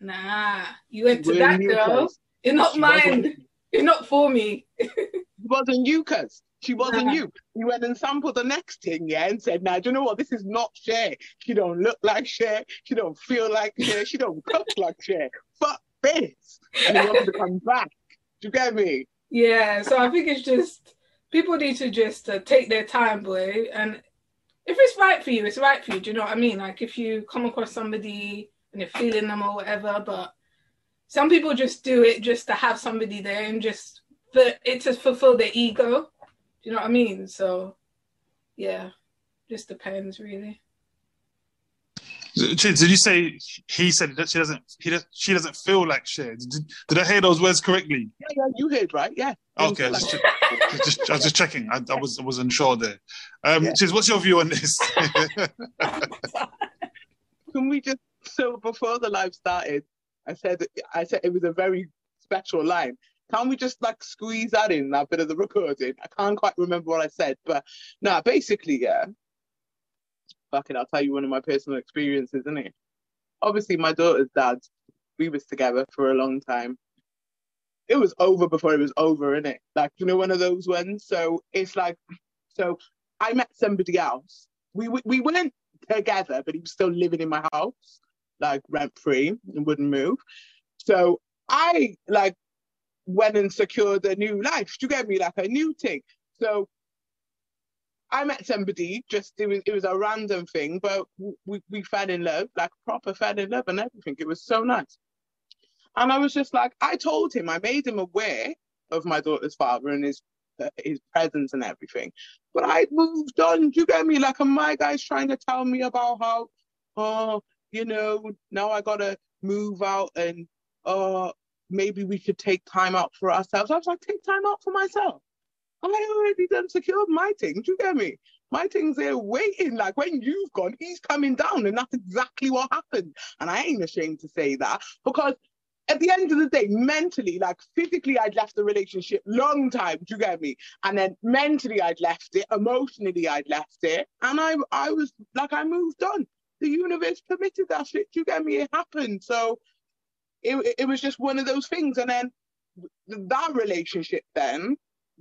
nah, you went to We're that girl. Cause. You're not she mine. You're not for me. It wasn't you, cuz. She wasn't nah. you. You went and sampled the next thing, yeah, and said, now, do you know what? This is not Cher. She don't look like Cher. She don't feel like Cher. She don't cook like Cher. Fuck this. And you want to come back. Do you get me? Yeah, so I think it's just, people need to just uh, take their time, boy. And if it's right for you, it's right for you. Do you know what I mean? Like, if you come across somebody and you're feeling them or whatever, but some people just do it just to have somebody there and just, for it to fulfill their ego. You know what I mean? So, yeah, just depends, really. Did, did you say he said that she doesn't? He does, she doesn't feel like Cher. Did, did I hear those words correctly? Yeah, yeah, you heard right. Yeah. Okay, I was, like just, just, I was just checking. I, I was I was unsure there. Um, yeah. Chiz, what's your view on this? Can we just? So before the live started, I said I said it was a very special line. Can we just like squeeze that in, that bit of the recording? I can't quite remember what I said, but no, basically, yeah. Fucking, I'll tell you one of my personal experiences, innit? Obviously, my daughter's dad, we was together for a long time. It was over before it was over, innit? Like, you know, one of those ones. So it's like, so I met somebody else. We we, we weren't together, but he was still living in my house, like rent free, and wouldn't move. So I like. went and secured a new life. Do you get me? Like a new thing. So I met somebody, just it was it was a random thing, but we, we fell in love, like proper fell in love and everything. It was so nice. And I was just like, I told him, I made him aware of my daughter's father and his uh, his presence and everything. But I moved on. Do you get me? Like, and my guy's trying to tell me about how, oh, you know, now I gotta move out and oh. Uh, maybe we should take time out for ourselves. I was like, take time out for myself. I'm like, I already done secured my thing. Do you get me? My thing's there waiting. Like when you've gone, he's coming down. And that's exactly what happened. And I ain't ashamed to say that because at the end of the day, mentally, like physically, I'd left the relationship long time. Do you get me? And then mentally, I'd left it. Emotionally, I'd left it. And I, I was like, I moved on. The universe permitted that shit. Do you get me? It happened. So It, it was just one of those things. And then that relationship then,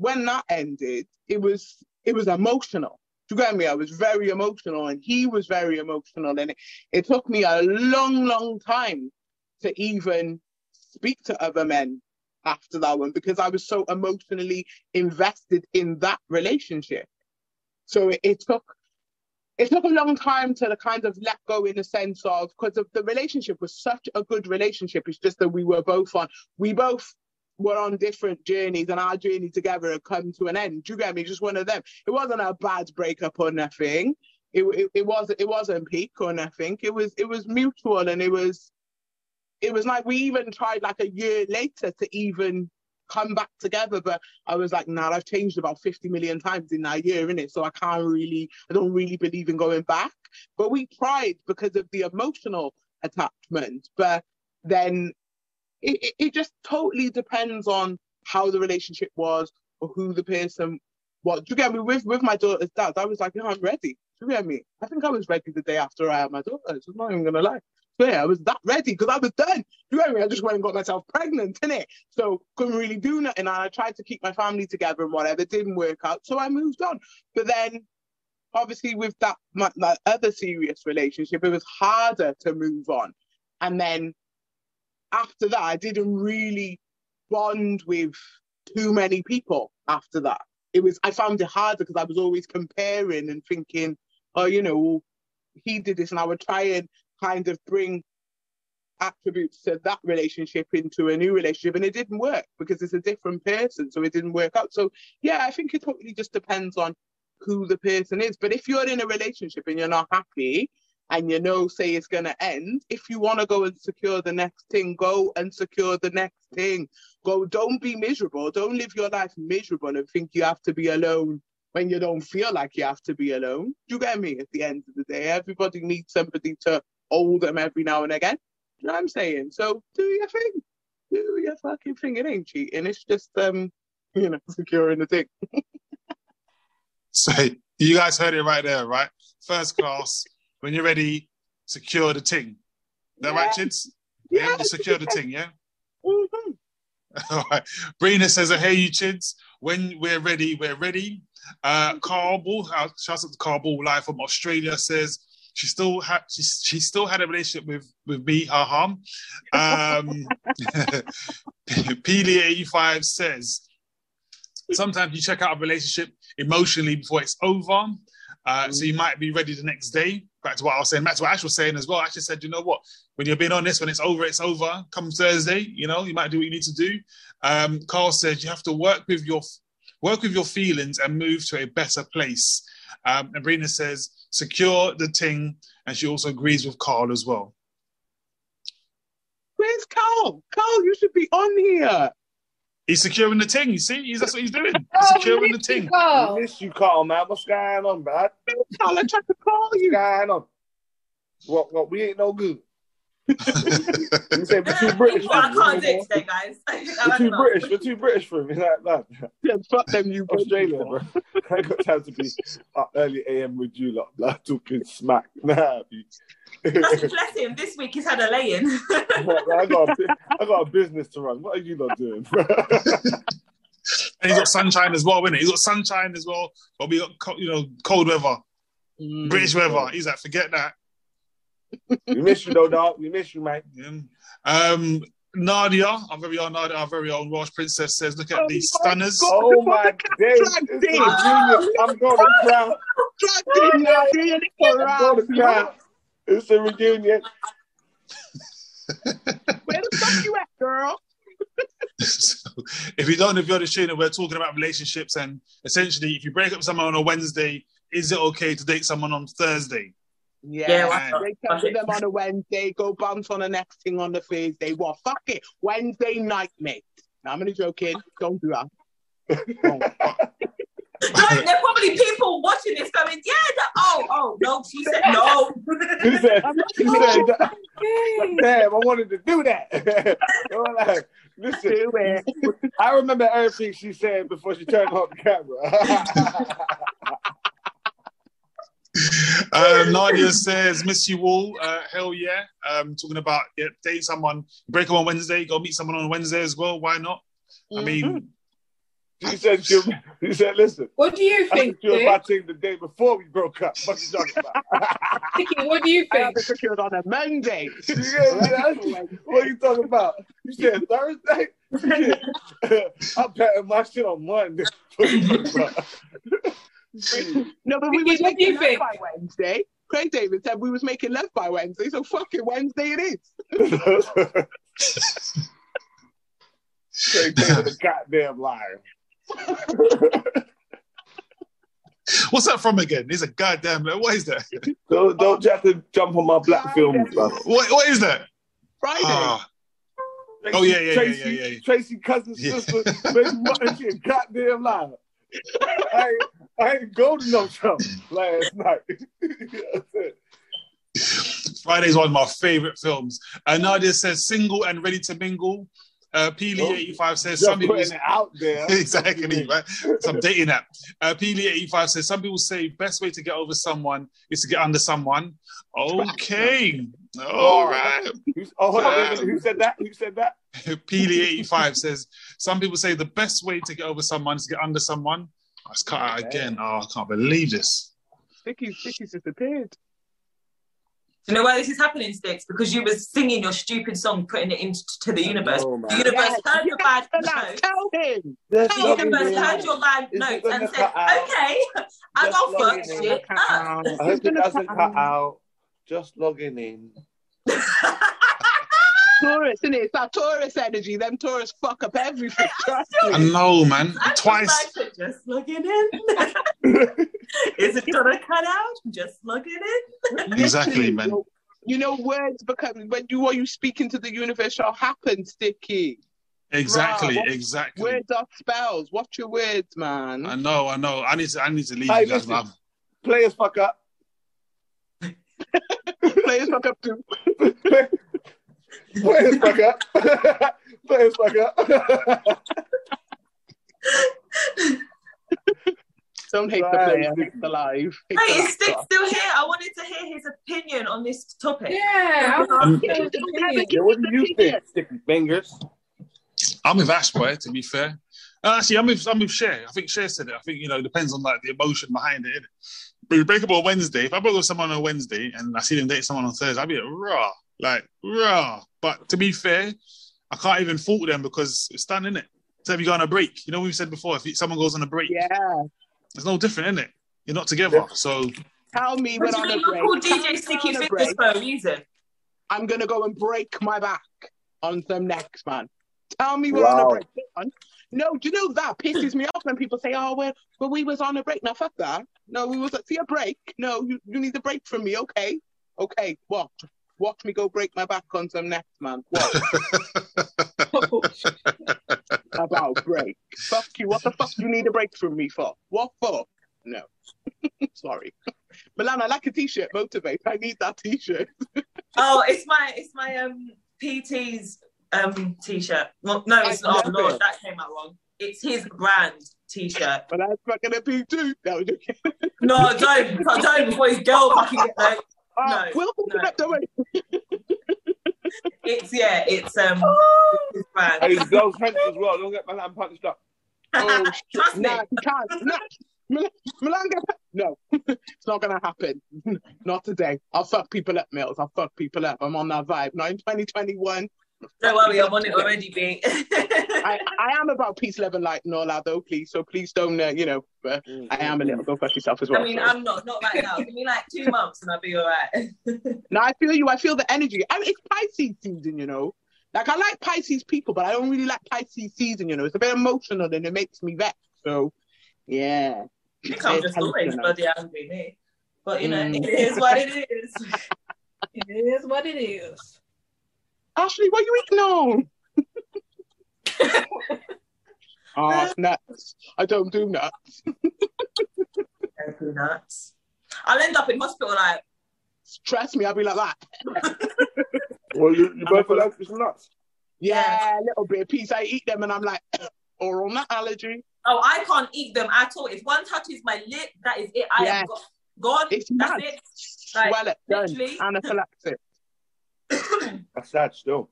when that ended, it was it was emotional. Do you get me? I was very emotional and he was very emotional. And it, it took me a long, long time to even speak to other men after that one because I was so emotionally invested in that relationship. So it, it took... It took a long time to kind of let go in the sense of, because the relationship was such a good relationship. It's just that we were both on, we both were on different journeys and our journey together had come to an end. Do you get me? Just one of them. It wasn't a bad breakup or nothing. It it, it wasn't it wasn't peak or nothing. It was it was mutual and it was it was like we even tried like a year later to even come back together, but I was like, nah, I've changed about fifty million times in that year, innit? So I can't really, I don't really believe in going back. But we tried because of the emotional attachment. But then it, it just totally depends on how the relationship was or who the person was. Do you get me? With, with my daughter's dad, I was like, no, I'm ready. Do you get me? I think I was ready the day after I had my daughter. So I'm not even going to lie. So yeah, I was that ready because I was done. Do you know what I mean? I just went and got myself pregnant, innit? So couldn't really do nothing. And I tried to keep my family together and whatever. It didn't work out. So I moved on. But then, obviously, with that, my, that other serious relationship, it was harder to move on. And then after that, I didn't really bond with too many people after that. It was, I found it harder because I was always comparing and thinking, oh, you know, he did this. And I would try and kind of bring attributes to that relationship into a new relationship, and it didn't work because it's a different person, so it didn't work out. So yeah, I think it totally just depends on who the person is. But if you're in a relationship and you're not happy and you know, say it's going to end, if you want to go and secure the next thing, go and secure the next thing. Go, don't be miserable. Don't live your life miserable and think you have to be alone when you don't feel like you have to be alone. Do you get me? At the end of the day, everybody needs somebody to old them every now and again. You know what I'm saying? So do your thing. Do your fucking thing. It ain't cheating. It's just, um, you know, securing the thing. So you guys heard it right there, right? First class, when you're ready, secure the ting. That yeah. right, kids? Yeah, yeah, secure the ting, yeah? Mm-hmm. All right. Brina says, I hear you, kids. When we're ready, we're ready. Uh, Carl Ball, shout out to Carl Ball, live from Australia, says she still had she, she still had a relationship with, with me, haha. Um, P D eighty-five says, sometimes you check out a relationship emotionally before it's over. Uh, so you might be ready the next day. Back to what I was saying. Back to what Ash was saying as well. Ash just said, you know what? When you're being honest, when it's over, it's over. Come Thursday, you know, you might do what you need to do. Um, Carl says you have to work with your work with your feelings and move to a better place. Um, and Brina says secure the ting, and she also agrees with Carl as well. Where's Carl? Carl, you should be on here. He's securing the ting, you see? He's, that's what he's doing. He's securing oh, the ting. I miss you, Carl, man. What's going on, man? Carl, I tried to call you. What's going on? What, what? We ain't no good. You say, we're too British well, for I can't do it today, guys. We're too British. We're too British for me. Like, like. Yeah, fuck them, you Australia, bro. I ain't got time to be up early A M with you lot, like, talking smack. Nah, dude. That's a blessing. This week he's had a lay-in. I, got a, I got a business to run. What are you not doing? And he's got sunshine as well, isn't he? He's got sunshine as well, but we got co- you know cold weather, mm, British weather. Yeah. He's like, forget that. We miss you, though, dog. We miss you, mate. Yeah. Um, Nadia, our very own Nadia, our very own Welsh princess, says, "Look at oh these stunners." God, oh my days! Oh. I'm going to crown. I'm going to crown. It's a reunion. Where the fuck you at, girl? So, if you don't know if you're the tuner, we're talking about relationships and essentially if you break up someone on a Wednesday, is it okay to date someone on Thursday? Yeah. yeah and... Break up with them on a Wednesday, go bounce on the next thing on the Thursday. Well, fuck it. Wednesday night, mate. Now, I'm only joking. Don't do that. Don't. No, there are probably people watching this going, yeah, that, oh, oh, no, she said no. He said, he said, damn, I wanted to do that. Like, listen, do it. I remember everything she said before she turned off the camera. uh, Nadia says, miss you all. Uh, hell yeah. Um, talking about yeah, date someone, break up on Wednesday, go meet someone on Wednesday as well. Why not? Mm-hmm. I mean, She said, she, she said, listen. What do you think, I secured my ting the day before we broke up. What are you talking about? Sticky, what do you think? I have it secured on a Monday. Yeah, yeah. What are you talking about? You said Thursday? I'm betting my shit on Monday. No, but we were making love think? by Wednesday. Craig David said we was making love by Wednesday, so fucking Wednesday it is. Craig David is a goddamn liar. What's that from again? He's a goddamn. What is that? Don't, don't you have to jump on my black Friday. film, bro. What What is that? Friday. Uh, Tracy, oh yeah, yeah, Tracy, yeah, yeah, yeah, yeah. Tracy Cousin's yeah. sister, baby mother, she a goddamn liar. I I ain't go to no jump last night. Friday's one of my favorite films. And Nadia says, "Single and ready to mingle." Uh, Peely eighty-five says some people it out there. Exactly, right? Some dating app. Uh, Peely eighty-five says some people say best way to get over someone is to get under someone. Okay. All right. Oh, uh, who said that? Who said that? Peely eighty-five says some people say the best way to get over someone is to get under someone. I was cut out again. Oh, I can't believe this. Sticky, Sticky's disappeared. You know why this is happening, Sticks? Because you were singing your stupid song, putting it into the universe. Oh, the universe yes, heard your bad notes. Tell him. The universe him. heard your bad it's notes and said, "Okay, I'm gonna fuck shit up." Out. I hope it doesn't cut out. out. Just logging in. Taurus, isn't it? It's that Taurus energy. Them Taurus fuck up everything. I know, man. I Twice. Just, just logging in. Is it gonna cut out? Just logging in. Exactly, man. You know, words become when you are you speaking to the universe shall happen, Sticky. Exactly, Bruh, exactly. Words are spells. Watch your words, man. I know, I know. I need to. I need to leave. Hey, you guys, listen, man. Players fuck up. Players fuck up too. Players fuck up. Players fuck up. Don't hate the player, hate the live. Hate Wait, the is Stick still here? I wanted to hear his opinion on this topic. Yeah. Um, yeah what do you think, Sticky Fingers? I'm with Ashboy, to be fair. Uh, actually, I'm with, I'm with Cher. I think Cher said it. I think, you know, it depends on like the emotion behind it, isn't it? But we break up on Wednesday. If I broke up with someone on Wednesday and I see them date someone on Thursday, I'd be like, raw. Like, raw. But to be fair, I can't even fault them because it's done, innit? So if you go on a break, you know what we've said before, if someone goes on a break, yeah, it's no different, isn't it? You're not together, yeah. So... Tell me when I'm on a break. Call D J Sticky Fingers for a reason. I'm going to go and break my back on some next man. Tell me we're wow. on a break. On. No, do you know that pisses me off when people say, oh, well, well, we was on a break. Now, fuck that. No, we was at see a break. No, you, you need a break from me, okay? Okay, what? Watch me go break my back on some next man. What? About break. Fuck you. What the fuck do you need a break from me for? What for? No. Sorry. Milan, I like a t-shirt. Motivate. I need that t-shirt. Oh, it's my, it's my um P T's... Um, t-shirt. Well, no, it's I not. Oh, Lord, it. That came out wrong. It's his brand t-shirt. But that's fucking a P too. No, no, don't, don't, before his girl fucking get there. No, we'll no. It up, don't we? It's yeah, it's um, it's his brand. And his girl's friends as well. Don't get Milan punched up. Oh, trust nah, me. Can't. Nah. Milan, Milan, no, it's not gonna happen. Not today. I'll fuck people up, Mills. I'll fuck people up. I'm on that vibe. Now in twenty twenty-one. Don't worry, I'm on it already, B. I, I am about peace, love, and light and all that, though, please. So please don't, uh, you know, uh, I am a little, go fuck yourself as well. I mean, so. I'm not, not right now. Give me like two months and I'll be all right. No, I feel you. I feel the energy. I mean, it's Pisces season, you know. Like, I like Pisces people, but I don't really like Pisces season, you know. It's a bit emotional and it makes me vex. So, yeah. You can't just always bloody angry, eh? But, you know, mm. it is what it is. It is what it is. Ashley, what are you eating on? Ah, oh, nuts. I don't do nuts. Don't do nuts. I'll end up in hospital, like... Stress me, I'll be like that. Well, you, you both are allergic to nuts? Yeah, a little bit of peace. I eat them and I'm like, oral nut allergy. Oh, I can't eat them at all. If one touches my lip, that is it. I yeah. am go gone. It's That's nuts. It. Like, swell it, literally. Done. Anaphylaxis. That's sad still.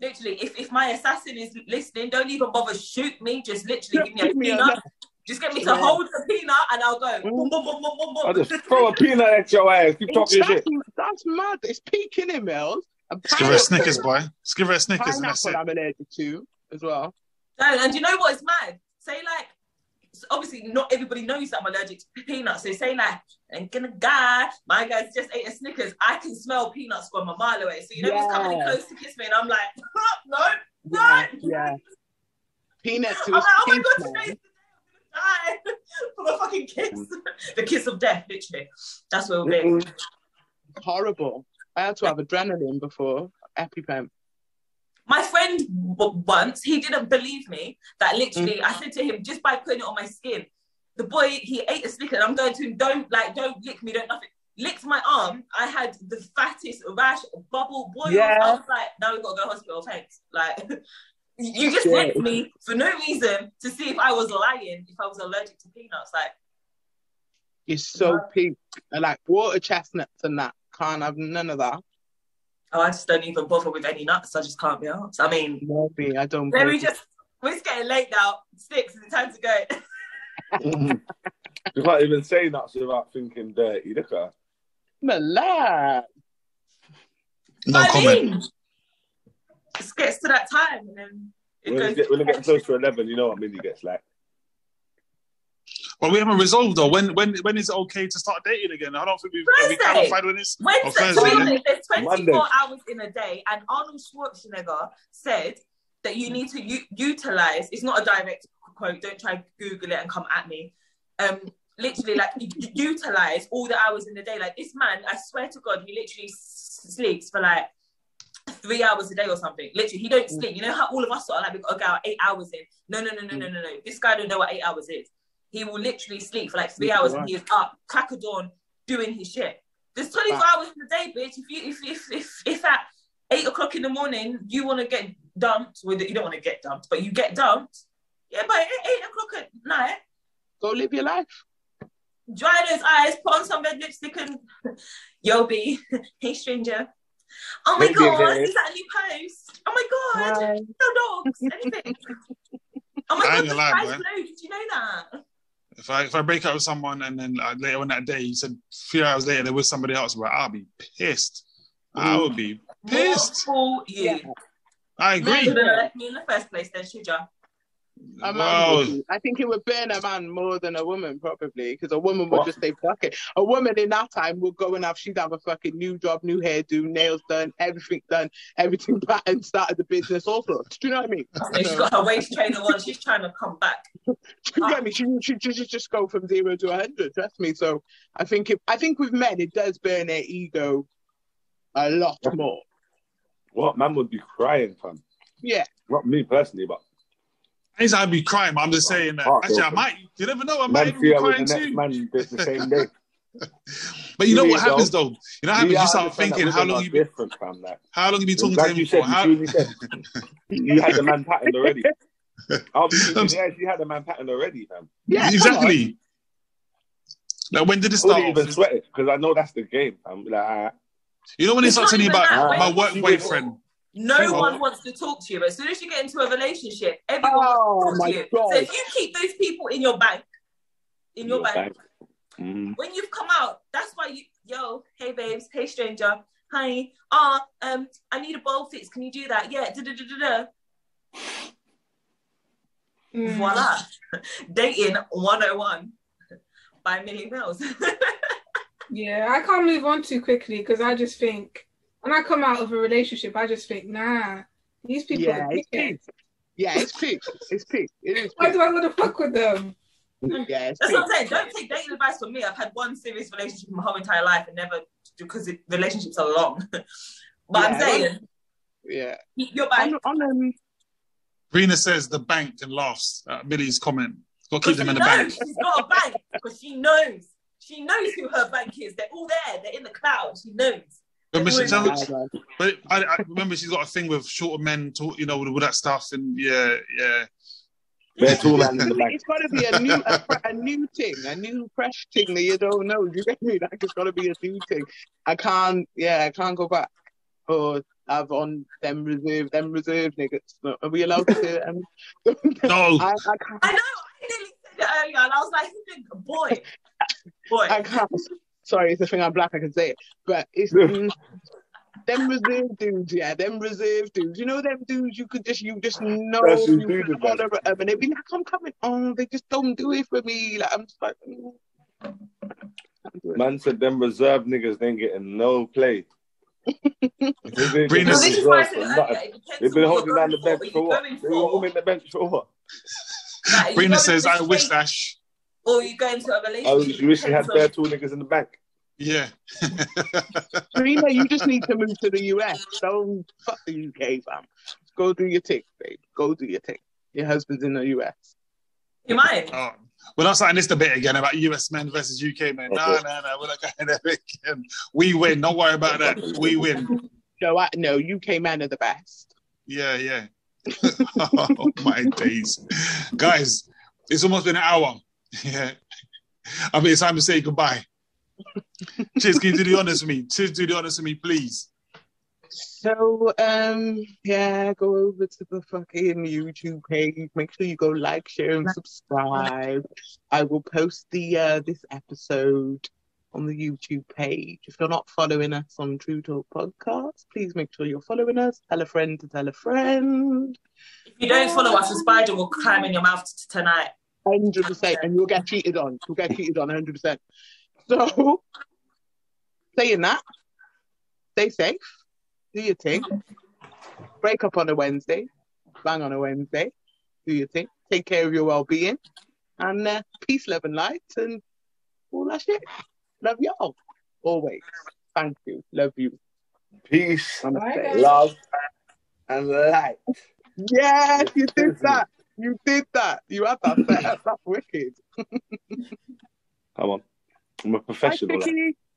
Literally, if, if my assassin is listening, don't even bother shoot me. Just literally give me a peanut. Just get me to hold the peanut and I'll go. Boom, boom, boom, boom, boom, boom. I'll just throw a peanut at your ass. Keep talking shit. That's mad. It's peaking in, Mills. Let's give her a Snickers, boy. Let's give her a Snickers. Pineapple I'm allergic to as well. No, and you know what is mad? Say like, obviously not everybody knows that I'm allergic to peanuts. So say like, I'm gonna die. My guys just ate a Snickers. I can smell peanuts from a mile away. So you know yeah. he's coming close to kiss me, and I'm like, oh, no, no. Yeah, yeah. Peanuts. I'm like, oh my god, today's the day I'm gonna die from a fucking kiss. The kiss of death, literally. That's what it'll mm-mm. be. Horrible. I had to have adrenaline before EpiPen. My friend once, he didn't believe me that literally mm. I said to him, just by putting it on my skin, the boy, he ate a Snicker and I'm going to him, don't like, don't lick me, don't nothing. Licked my arm. I had the fattest rash, bubble, boil. Yeah. I was like, now we've got to go to hospital, thanks. Like, you just yeah. licked me for no reason to see if I was lying, if I was allergic to peanuts. Like, it's so wow. pink. Like, water chestnuts and that. Can't have none of that. Oh, I just don't even bother with any nuts. I just can't be honest. I mean, maybe I don't. Let me just. We're getting late now. Six. It's time to go. You can't even say nuts without thinking dirty. Look at Milan. No I comment. Mean, it gets to that time, and then it when, goes get, when it gets close to eleven, you know what Mindy gets like. Well, we haven't resolved though. When when when is it okay to start dating again? I don't think we've Thursday. We clarified when it's Wednesday. So honest, there's twenty-four Monday. Hours in a day, and Arnold Schwarzenegger said that you need to u utilize. It's not a direct quote. Don't try Google it and come at me. Um, literally, like utilize all the hours in the day. Like this man, I swear to God, he literally sleeps for like three hours a day or something. Literally, he don't sleep. You know how all of us are like, we've got to go out eight hours in. No, no, no, no, no, no, no. This guy don't know what eight hours is. He will literally sleep for like three hours and he is up, crack of dawn, doing his shit. There's twenty-four wow. hours in a day, bitch. If you if if if, if at eight o'clock in the morning you want to get dumped, well, you don't want to get dumped, but you get dumped. Yeah, but at eight o'clock at night, go live your life. Dry those eyes, put on some red lipstick, and yo, B, hey stranger. Oh my god, is that a new post? Oh my god, Hi. No dogs, anything. Oh my I god, the lie, price low, did you know that? If I if I break up with someone and then uh, later on that day, you said a few hours later there was somebody else, but I'll be pissed. Ooh. I would be pissed. What for you? I agree. You left me in the first place, then should you? A man wow. I think it would burn a man more than a woman, probably, because a woman would what? just say fuck it. A woman in that time would go and have she'd have a fucking new job, new hairdo, nails done, everything done, everything back, and started the business. Also, do you know what I mean? So she's got her waist trainer on. She's trying to come back. Do you get me? She she just just go from zero to a hundred. Trust me. So I think if I think with men, it does burn their ego a lot more. What man would be crying, fam? Yeah. Not me personally, but. I'd be crying, but I'm just saying that. Actually, I might. You never know. I might even be crying too. Man, the same day. But you know what happens though. You know what happens. You start thinking, how long you been? How long you been talking to him for? You had the man patterned already. You had the man patterned already, man. Yeah, exactly. Like when did it start? I wouldn't even sweat it because I know that's the game. I'm like, you know when they start telling you about my work boyfriend. No one wants to talk to you. As soon as you get into a relationship, everyone oh, wants to talk to you. God. So if you keep those people in your bank, in, in your, your bank, bank. Mm. When you've come out, that's why you, yo, hey babes, hey stranger, hi, ah, oh, um, I need a bowl fix. Can you do that? Yeah, da da da da da. Mm. Voila, dating one oh one by Millie Mills. Yeah, I can't move on too quickly because I just think. When I come out of a relationship, I just think, nah, these people yeah, are big. Yeah, it's peak. It's peak. It is peak. Why do I want to fuck with them? Yeah, it's That's peak. What I'm saying. Don't take dating advice from me. I've had one serious relationship my whole entire life and never, because it, relationships are long. But yeah, I'm saying, yeah. You're back. Rena says the bank and laughs at Millie's comment. Got to keep them in the bank. She's got a bank because she knows. She knows who her bank is. They're all there. They're in the cloud. She knows. But, Mister Jones, but I, I remember she's got a thing with shorter men, talk, you know, with all that stuff, and yeah, yeah. It's, it's got to be a new, a, a new thing, a new fresh thing that you don't know. You get me? Like it's got to be a new thing. I can't, yeah, I can't go back or have on them reserve, them reserve niggas. No, are we allowed to say that? Um, no, I, I, can't. I know. I nearly said it earlier, and I was like, boy, boy, I can't. Sorry, it's the thing I'm black, I can say it. But it's um, them reserve dudes, yeah, them reserve dudes. You know them dudes you could just, you just know you could holler at them and they'd be like, I'm coming on, they just don't do it for me. Like, I'm just like... Mm. Man said them reserve niggas ain't getting no play. They've been holding down the bench for what? They were holding the bench for what? Brina says, I wish that... Sh- Or you go into a relationship. Oh, you wish you had bare two niggas in the back. Yeah. Serena, you just need to move to the U S. Don't fuck the U K, fam. Go do your thing, babe. Go do your thing. Your husband's in the U S. You might. Oh. We're not starting this debate again about U S men versus U K men. Okay. No, no, no. We're not going there again. We win. Don't worry about that. We win. No, I, no, U K men are the best. Yeah, yeah. Oh, my days. Guys, it's almost been an hour. Yeah, I mean, it's time to say goodbye. Chiz, can you do the honors for me? Chiz, do the honors for me, please. So, um, yeah, go over to the fucking YouTube page. Make sure you go like, share, and subscribe. I will post the uh, this episode on the YouTube page. If you're not following us on True Talk Podcast, please make sure you're following us. Tell a friend to tell a friend. If you don't follow us, a spider will climb in your mouth tonight. one hundred percent, and you'll get cheated on. You'll get cheated on one hundred percent. So, saying that, stay safe, do your thing, break up on a Wednesday, bang on a Wednesday, do your thing, take care of your well-being, and uh, peace, love, and light, and all that shit. Love y'all. Always. Thank you. Love you. Peace, Bye, love, and light. Yes, you did that. You did that. You had that. That's wicked. Come on. I'm a professional. Hi,